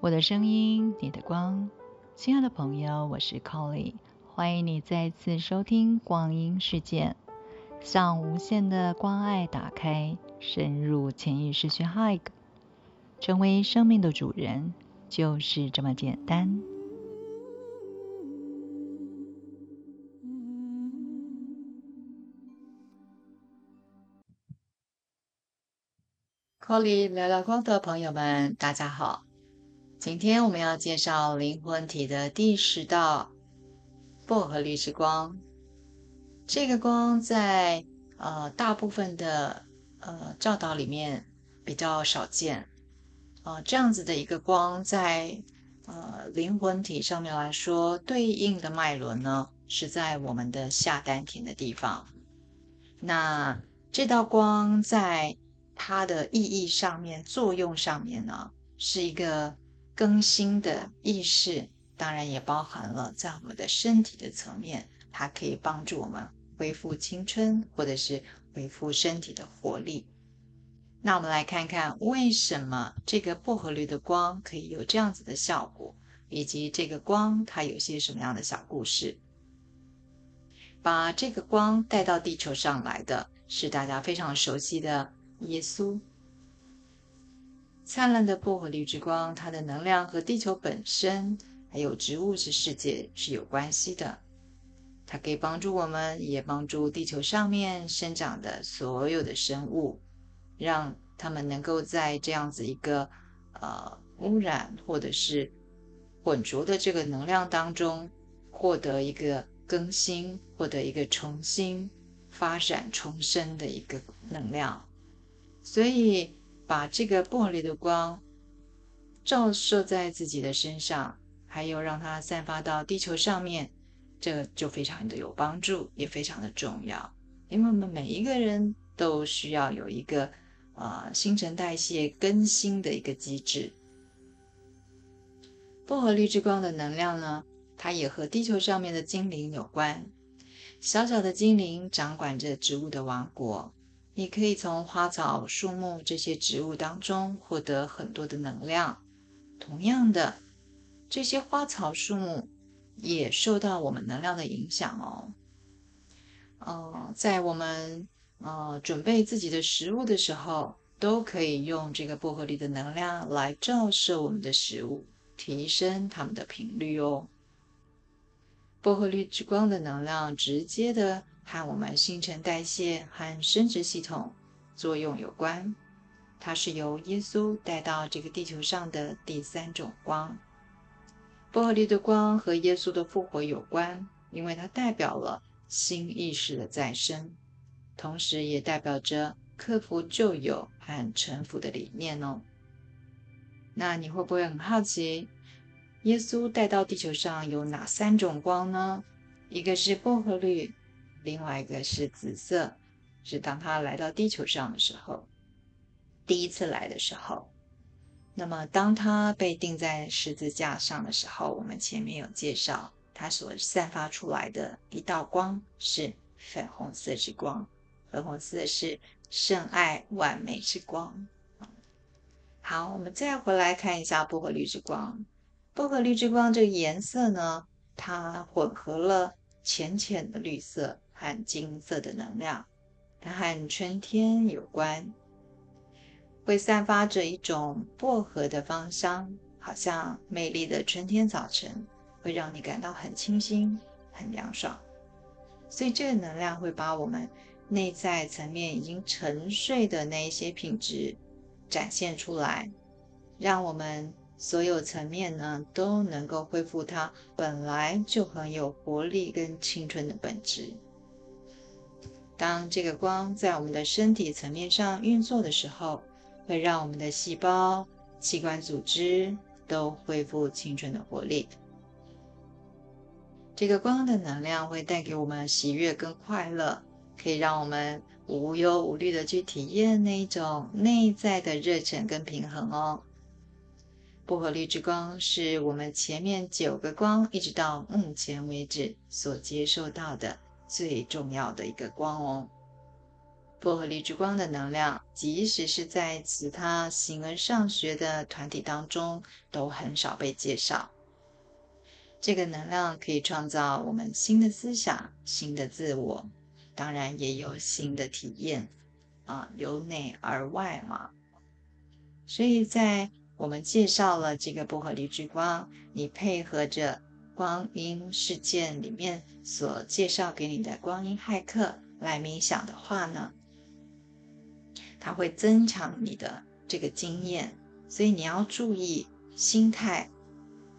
我的声音，你的光。亲爱的朋友，我是 Koli， 欢迎你再次收听光阴世界。向无限的关爱打开，深入潜意识去 hug， 成为生命的主人，就是这么简单。Koli 聊聊光的朋友们，大家好。今天我们要介绍灵魂体的第10道薄荷绿之光。这个光在大部分的教导里面比较少见。这样子的一个光在灵魂体上面来说，对应的脉轮呢是在我们的下丹田的地方。那这道光在它的意义上面、作用上面呢，是一个更新的意识，当然也包含了在我们的身体的层面，它可以帮助我们恢复青春，或者是恢复身体的活力。那我们来看看为什么这个薄荷绿的光可以有这样子的效果，以及这个光它有些什么样的小故事。把这个光带到地球上来的是大家非常熟悉的耶稣。灿烂的薄荷绿之光，它的能量和地球本身还有植物之世界是有关系的，它可以帮助我们，也帮助地球上面生长的所有的生物，让他们能够在这样子一个污染或者是混浊的这个能量当中，获得一个更新，获得一个重新发展重生的一个能量。所以把这个薄荷绿的光照射在自己的身上，还有让它散发到地球上面，这个就非常的有帮助，也非常的重要。因为我们每一个人都需要有一个新陈代谢更新的一个机制。薄荷绿之光的能量呢，它也和地球上面的精灵有关。小小的精灵掌管着植物的王国，你可以从花草树木这些植物当中获得很多的能量。同样的，这些花草树木也受到我们能量的影响哦。在我们准备自己的食物的时候，都可以用这个薄荷绿的能量来照射我们的食物，提升它们的频率哦。薄荷绿之光的能量直接的和我们新陈代谢和生殖系统作用有关，它是由耶稣带到这个地球上的第3种光。薄荷绿的光和耶稣的复活有关，因为它代表了新意识的再生，同时也代表着克服旧有和臣服的理念哦。那你会不会很好奇，耶稣带到地球上有哪3种光呢？一个是薄荷绿，另外一个是紫色，是当他来到地球上的时候，第一次来的时候。那么当他被钉在十字架上的时候，我们前面有介绍，他所散发出来的一道光是粉红色之光，粉红色是圣爱完美之光。好，我们再回来看一下薄荷绿之光。薄荷绿之光这个颜色呢，它混合了浅浅的绿色和金色的能量，它和春天有关，会散发着一种薄荷的芳香，好像美丽的春天早晨，会让你感到很清新，很凉爽。所以这个能量会把我们内在层面已经沉睡的那一些品质展现出来，让我们所有层面呢都能够恢复它本来就很有活力跟青春的本质。当这个光在我们的身体层面上运作的时候，会让我们的细胞、器官组织都恢复青春的活力。这个光的能量会带给我们喜悦跟快乐，可以让我们无忧无虑的去体验那一种内在的热忱跟平衡哦。薄荷绿之光是我们前面9个光一直到目前为止所接受到的最重要的一个光哦。薄荷绿之光的能量，即使是在其他形而上学的团体当中，都很少被介绍。这个能量可以创造我们新的思想、新的自我，当然也有新的体验啊，由内而外嘛。所以在我们介绍了这个薄荷绿之光，你配合着光阴事件里面所介绍给你的光阴骇客来冥想的话呢，它会增强你的这个经验，所以你要注意心态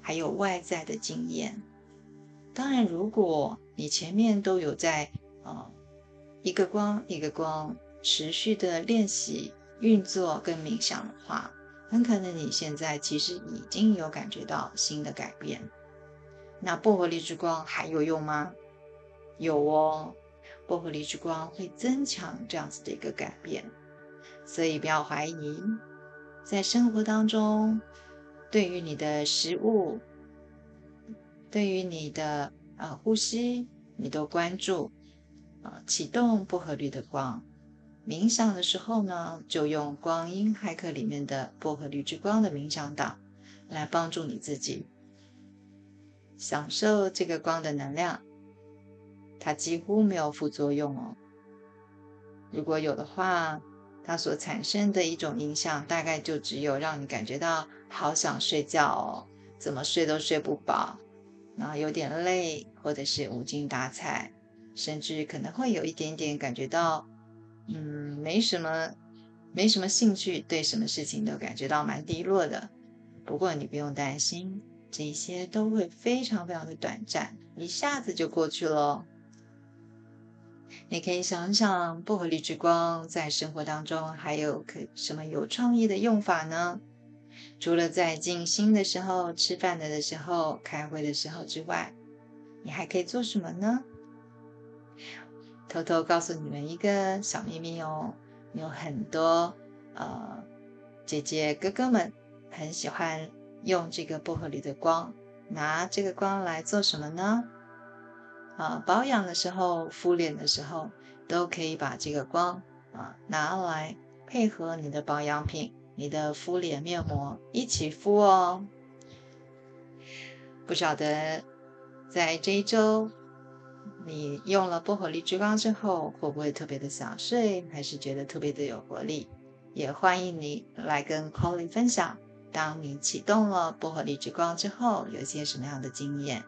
还有外在的经验。当然如果你前面都有在一个光一个光持续的练习运作跟冥想的话，很可能你现在其实已经有感觉到新的改变。那薄荷绿之光还有用吗？有哦，薄荷绿之光会增强这样子的一个改变，所以不要怀疑，在生活当中，对于你的食物，对于你的呼吸，你都关注，启动薄荷绿的光。冥想的时候呢，就用光阴骇客里面的薄荷绿之光的冥想岛来帮助你自己享受这个光的能量。它几乎没有副作用哦，如果有的话，它所产生的一种影响大概就只有让你感觉到好想睡觉哦，怎么睡都睡不饱，然后有点累，或者是无精打采，甚至可能会有一点点感觉到没什么兴趣，对什么事情都感觉到蛮低落的。不过你不用担心，这些都会非常非常的短暂，一下子就过去了。你可以想想薄荷绿之光在生活当中还有什么有创意的用法呢？除了在静心的时候、吃饭的时候、开会的时候之外，你还可以做什么呢？偷偷告诉你们一个小秘密哦，有很多姐姐哥哥们很喜欢用这个薄荷绿的光，拿这个光来做什么呢？保养的时候、敷脸的时候，都可以把这个光拿来配合你的保养品、你的敷脸面膜一起敷哦。不晓得在这一周你用了薄荷绿之光之后，会不会特别的想睡，还是觉得特别的有活力？也欢迎你来跟 Koli 分享，当你启动了薄荷绿之光之后，有些什么样的经验？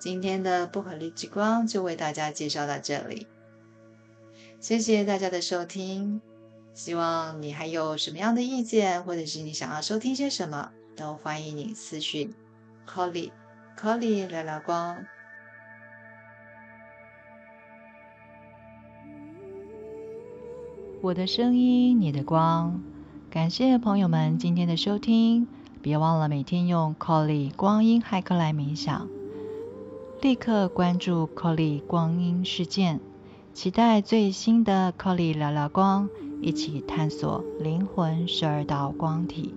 今天的薄荷绿之光就为大家介绍到这里，谢谢大家的收听。希望你还有什么样的意见，或者是你想要收听些什么，都欢迎你私讯 Koli 聊聊光。我的声音，你的光。感谢朋友们今天的收听，别忘了每天用 Koli 光阴骇客来冥想，立刻关注 Koli 光阴事件，期待最新的 Koli 聊聊光，一起探索灵魂12道光体。